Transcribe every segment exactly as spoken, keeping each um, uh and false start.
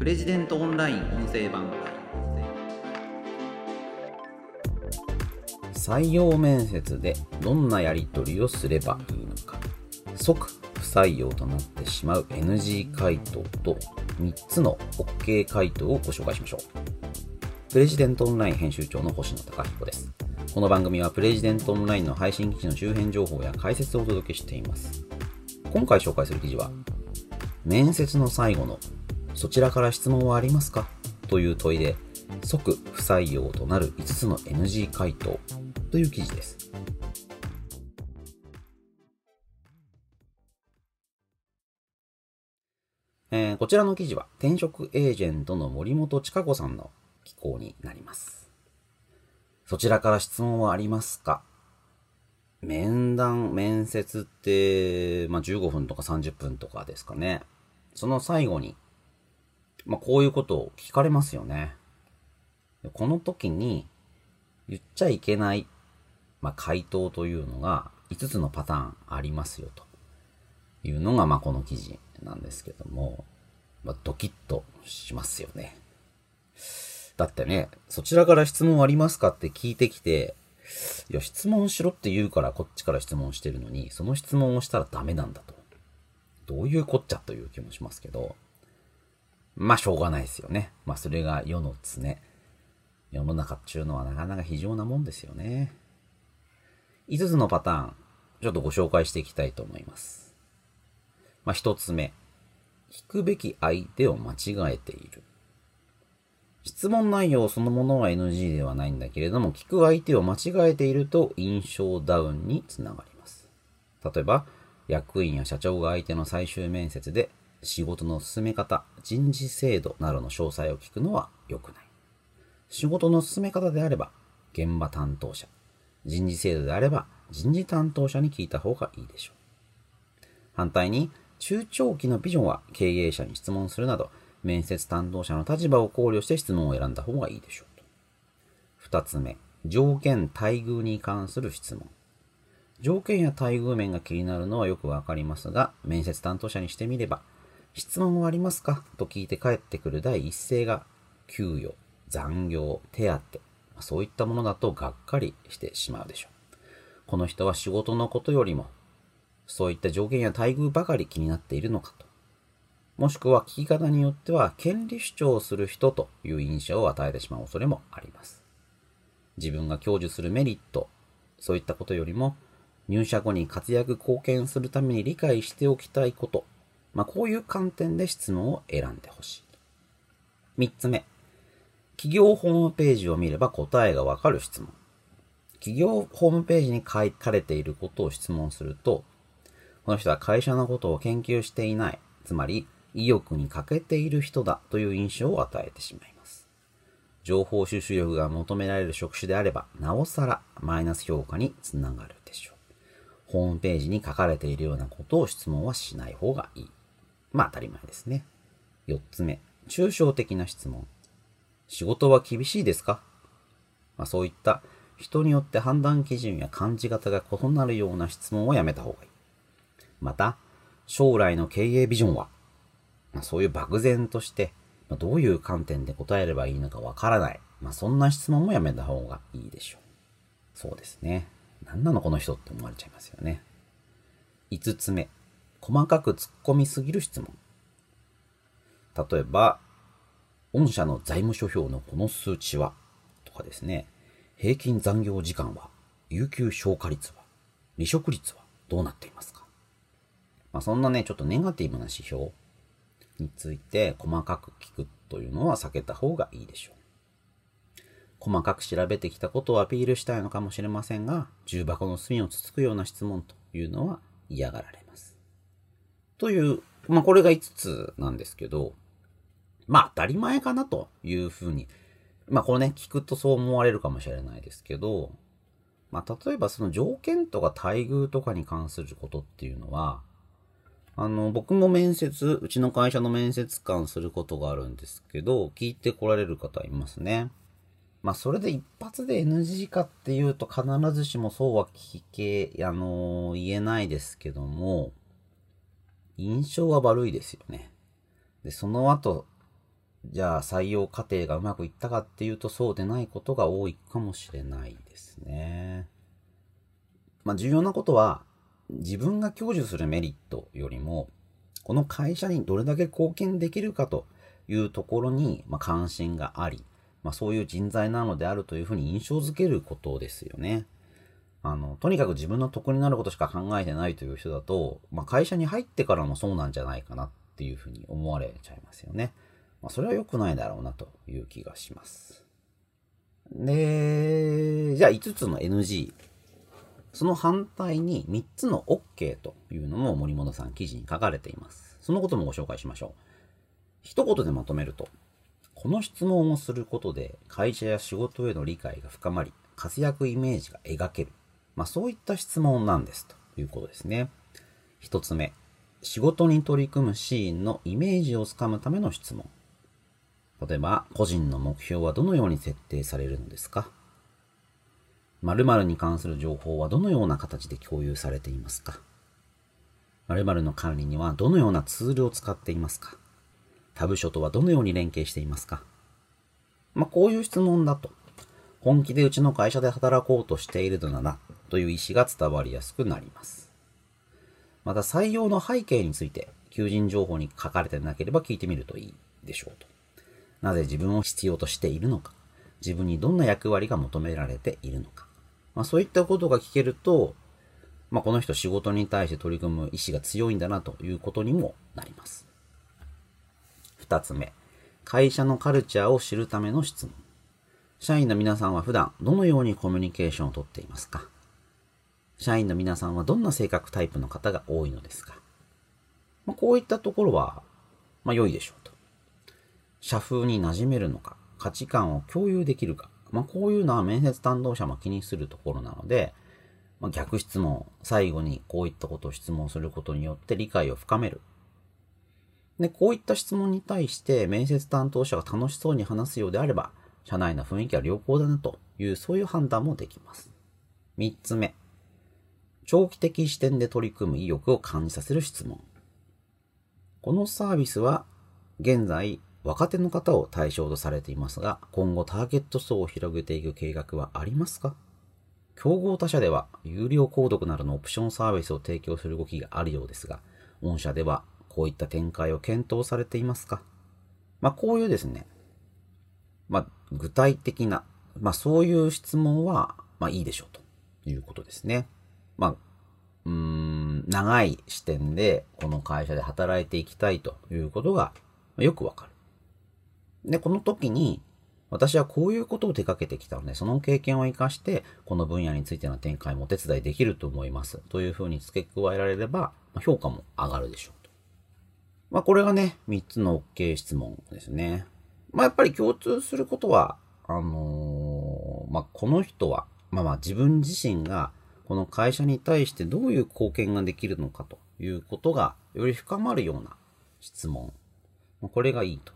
プレジデントオンライン音声版。採用面接でどんなやり取りをすればいいのか、即不採用となってしまう エヌジー 回答とみっつの OK 回答をご紹介しましょう。プレジデントオンライン編集長の星野貴彦です。この番組はプレジデントオンラインの配信記事の周辺情報や解説をお届けしています。今回紹介する記事は、面接の最後のそちらから質問はありますかという問いで即不採用となるいつつの エヌジー 回答という記事です。えー、こちらの記事は転職エージェントの森本千佳子さんの寄稿になります。そちらから質問はありますか。面談、面接って、まあ、じゅうごふんとかさんじゅっぷんとかですかね。その最後に、まあ、こういうことを聞かれますよね。この時に言っちゃいけない、まあ、回答というのがいつつのパターンありますよというのが、まあ、この記事なんですけども、まあ、ドキッとしますよね。だってね、そちらから質問ありますかって聞いてきて、いや質問しろって言うからこっちから質問してるのに、その質問をしたらダメなんだと、どういうこっちゃという気もしますけど、まあしょうがないですよね。まあそれが世の常、世の中っていうのはなかなか非常なもんですよね。いつつのパターンちょっとご紹介していきたいと思います。まあひとつめ、聞くべき相手を間違えている。質問内容そのものは エヌジー ではないんだけれども、聞く相手を間違えていると印象ダウンにつながります。例えば、役員や社長が相手の最終面接で仕事の進め方、人事制度などの詳細を聞くのは良くない。仕事の進め方であれば現場担当者、人事制度であれば人事担当者に聞いた方がいいでしょう。反対に、中長期のビジョンは経営者に質問するなど、面接担当者の立場を考慮して質問を選んだ方がいいでしょうと。二つ目、条件・待遇に関する質問。条件や待遇面が気になるのはよくわかりますが、面接担当者にしてみれば、質問はありますかと聞いて帰ってくる第一声が、給与、残業、手当、そういったものだとがっかりしてしまうでしょう。この人は仕事のことよりも、そういった条件や待遇ばかり気になっているのかと。もしくは聞き方によっては、権利主張をする人という印象を与えてしまう恐れもあります。自分が享受するメリット、そういったことよりも、入社後に活躍貢献するために理解しておきたいこと、まあ、こういう観点で質問を選んでほしい。三つ目、企業ホームページを見れば答えがわかる質問。企業ホームページに書かれていることを質問すると、この人は会社のことを研究していない、つまり、意欲に欠けている人だという印象を与えてしまいます。情報収集力が求められる職種であれば、なおさらマイナス評価につながるでしょう。ホームページに書かれているようなことを質問はしない方がいい。まあ当たり前ですね。よっつめ、抽象的な質問。仕事は厳しいですか？まあ、そういった人によって判断基準や感じ方が異なるような質問をやめた方がいい。また、将来の経営ビジョンは、まあ、そういう漠然として、まあ、どういう観点で答えればいいのかわからない。まあ、そんな質問もやめた方がいいでしょう。そうですね。なんなのこの人って思われちゃいますよね。いつつめ、細かく突っ込みすぎる質問。例えば、御社の財務諸表のこの数値はとかですね、平均残業時間は、有給消化率は、離職率はどうなっていますか。まあ、そんなね、ちょっとネガティブな指標について細かく聞くというのは避けた方がいいでしょう。細かく調べてきたことをアピールしたいのかもしれませんが、重箱の隅をつつくような質問というのは嫌がられます。という、まあこれがいつつなんですけど、まあ当たり前かなというふうに、まあこれね、聞くとそう思われるかもしれないですけど、まあ例えばその条件とか待遇とかに関することっていうのは、あの、僕も面接、うちの会社の面接官することがあるんですけど、聞いてこられる方いますね。まあ、それで一発で エヌジー かっていうと必ずしもそうは聞け、あの、言えないですけども、印象は悪いですよね。で、その後、じゃあ採用過程がうまくいったかっていうとそうでないことが多いかもしれないですね。まあ重要なことは自分が享受するメリットよりもこの会社にどれだけ貢献できるかというところにまあ関心があり、まあ、そういう人材なのであるというふうに印象づけることですよね。あのとにかく自分の得になることしか考えてないという人だと、まあ、会社に入ってからもそうなんじゃないかなっていうふうに思われちゃいますよね。まあ、それは良くないだろうなという気がします。で、じゃあいつつの エヌジー。その反対にみっつの オーケー というのも森本さん記事に書かれています。そのこともご紹介しましょう。一言でまとめると、この質問をすることで会社や仕事への理解が深まり、活躍イメージが描ける。まあそういった質問なんですということですね。一つ目、仕事に取り組むシーンのイメージをつかむための質問。例えば、個人の目標はどのように設定されるのですか？〇〇に関する情報はどのような形で共有されていますか？〇〇の管理にはどのようなツールを使っていますか？他部署とはどのように連携していますか？まあ、こういう質問だと、本気でうちの会社で働こうとしているのだなという意思が伝わりやすくなります。また、採用の背景について、求人情報に書かれてなければ聞いてみるといいでしょうと。なぜ自分を必要としているのか、自分にどんな役割が求められているのか、まあ、そういったことが聞けると、まあ、この人仕事に対して取り組む意志が強いんだなということにもなります。二つ目、会社のカルチャーを知るための質問。社員の皆さんは普段どのようにコミュニケーションをとっていますか？社員の皆さんはどんな性格タイプの方が多いのですか？まあ、こういったところは、まあ、良いでしょうと。社風に馴染めるのか、価値観を共有できるか、まあ、こういうのは面接担当者も気にするところなので、まあ、逆質問、最後にこういったことを質問することによって理解を深める。で、こういった質問に対して面接担当者が楽しそうに話すようであれば、社内の雰囲気は良好だなという、そういう判断もできます。三つ目、長期的視点で取り組む意欲を感じさせる質問。このサービスは現在、若手の方を対象とされていますが、今後ターゲット層を広げていく計画はありますか？競合他社では有料購読などのオプションサービスを提供する動きがあるようですが、御社ではこういった展開を検討されていますか？まあこういうですね、まあ具体的な、まあそういう質問はまあいいでしょうということですね。まあうーん長い視点でこの会社で働いていきたいということがよくわかる。で、この時に、私はこういうことを手掛けてきたので、その経験を活かして、この分野についての展開もお手伝いできると思います。というふうに付け加えられれば、評価も上がるでしょうと。まあ、これがね、みっつの オーケー 質問ですね。まあ、やっぱり共通することは、あのー、まあ、この人は、まあまあ自分自身が、この会社に対してどういう貢献ができるのかということが、より深まるような質問。これがいいと。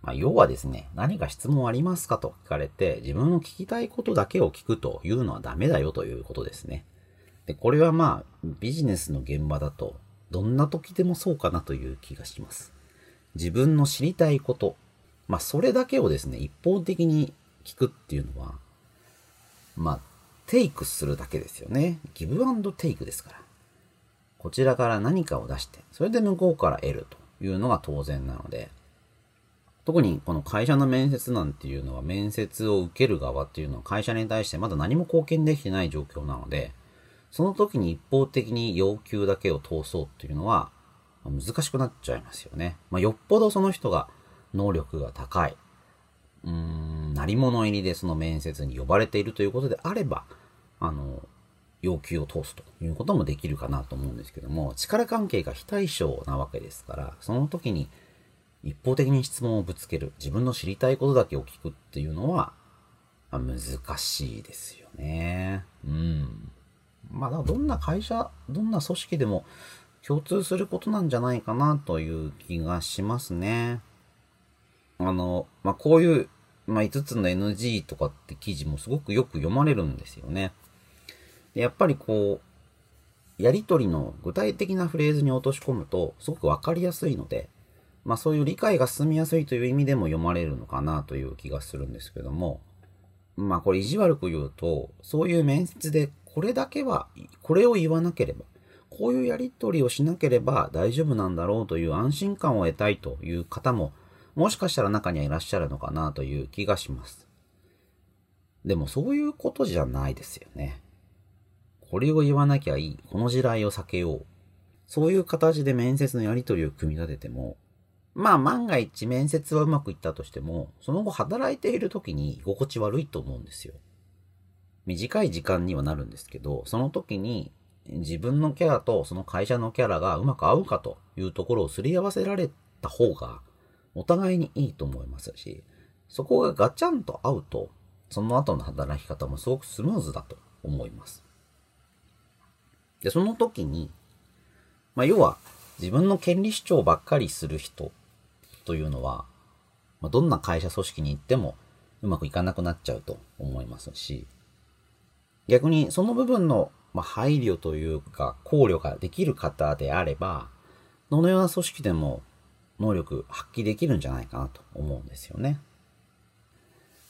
まあ、要はですね、何か質問ありますかと聞かれて、自分の聞きたいことだけを聞くというのはダメだよということですね。で、これはまあ、ビジネスの現場だと、どんな時でもそうかなという気がします。自分の知りたいこと、まあ、それだけをですね、一方的に聞くっていうのは、まあ、テイクするだけですよね。ギブアンドテイクですから。こちらから何かを出して、それで向こうから得るというのが当然なので、特にこの会社の面接なんていうのは面接を受ける側っていうのは会社に対してまだ何も貢献できてない状況なので、その時に一方的に要求だけを通そうっていうのは難しくなっちゃいますよね。まあ、よっぽどその人が能力が高い、うーん、鳴り物入りでその面接に呼ばれているということであれば、あの、要求を通すということもできるかなと思うんですけども、力関係が非対称なわけですから、その時に一方的に質問をぶつける、自分の知りたいことだけを聞くっていうのは、まあ、難しいですよね。うん。まあ、どんな会社、どんな組織でも共通することなんじゃないかなという気がしますね。あの、まあ、こういう、まあ、いつつの エヌジー とかって記事もすごくよく読まれるんですよね。で、やっぱりこう、やりとりの具体的なフレーズに落とし込むと、すごくわかりやすいので、まあ、そういう理解が進みやすいという意味でも読まれるのかなという気がするんですけども、まあこれ意地悪く言うと、そういう面接でこれだけは、これを言わなければ、こういうやり取りをしなければ大丈夫なんだろうという安心感を得たいという方も、もしかしたら中にはいらっしゃるのかなという気がします。でもそういうことじゃないですよね。これを言わなきゃいい、この地雷を避けよう。そういう形で面接のやり取りを組み立てても、まあ万が一面接はうまくいったとしても、その後働いている時に居心地悪いと思うんですよ。短い時間にはなるんですけど、その時に自分のキャラとその会社のキャラがうまく合うかというところをすり合わせられた方がお互いにいいと思いますし、そこがガチャンと合うと、その後の働き方もすごくスムーズだと思います。で、その時に、まあ要は自分の権利主張ばっかりする人というのは、まあ、どんな会社組織に行ってもうまくいかなくなっちゃうと思いますし、逆にその部分のまあ配慮というか考慮ができる方であれば、どのような組織でも能力発揮できるんじゃないかなと思うんですよね。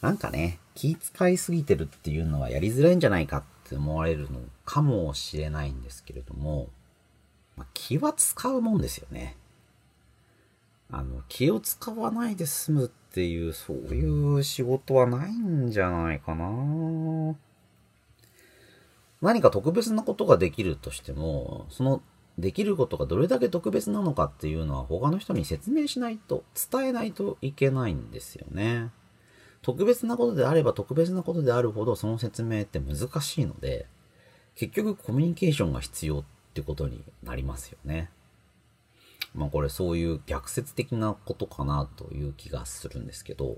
なんかね、気遣いすぎてるっていうのはやりづらいんじゃないかって思われるのかもしれないんですけれども、まあ、気は使うもんですよね。あの、気を使わないで済むっていう、そういう仕事はないんじゃないかな。何か特別なことができるとしても、そのできることがどれだけ特別なのかっていうのは他の人に説明しないと、伝えないといけないんですよね。特別なことであれば特別なことであるほどその説明って難しいので、結局コミュニケーションが必要ってことになりますよね。まあこれそういう逆説的なことかなという気がするんですけど、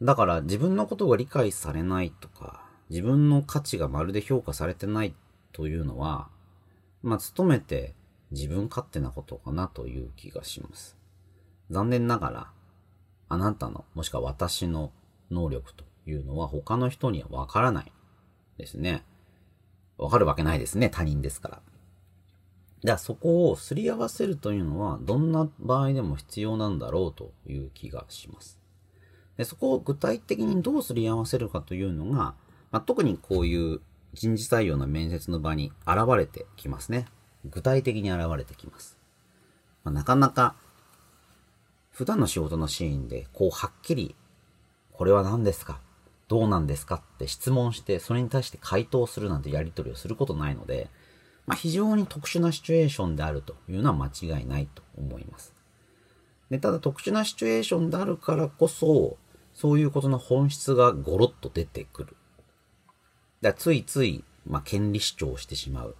だから自分のことが理解されないとか、自分の価値がまるで評価されてないというのは、まあ努めて自分勝手なことかなという気がします。残念ながら、あなたの、もしくは私の能力というのは他の人にはわからないですね。わかるわけないですね。他人ですから。だからそこをすり合わせるというのはどんな場合でも必要なんだろうという気がします。で、そこを具体的にどうすり合わせるかというのが、まあ、特にこういう人事採用の面接の場に現れてきますね。具体的に現れてきます。まあ、なかなか普段の仕事のシーンで、こうはっきり、これは何ですか？どうなんですか？って質問して、それに対して回答するなんてやり取りをすることないので、まあ、非常に特殊なシチュエーションであるというのは間違いないと思います。で、ただ特殊なシチュエーションであるからこそ、そういうことの本質がゴロッと出てくる。だからついつい、まあ、権利主張をしてしまう。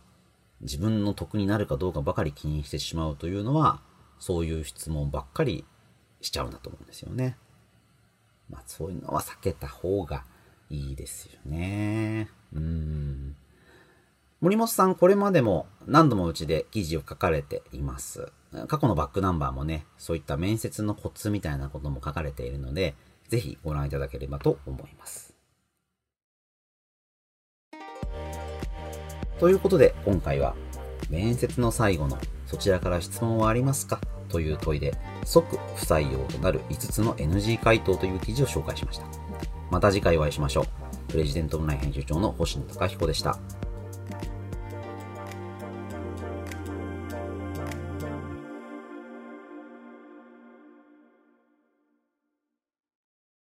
自分の得になるかどうかばかり気にしてしまうというのは、そういう質問ばっかりしちゃうんだと思うんですよね。まあそういうのは避けた方がいいですよね。うーん。森本さん、これまでも何度もうちで記事を書かれています。過去のバックナンバーもね、そういった面接のコツみたいなことも書かれているので、ぜひご覧いただければと思います。ということで今回は、面接の最後のそちらから質問はありますか？という問いで即不採用となるいつつの エヌジー 回答という記事を紹介しました。また次回お会いしましょう。プレジデントオンライン編集長の星野貴彦でした。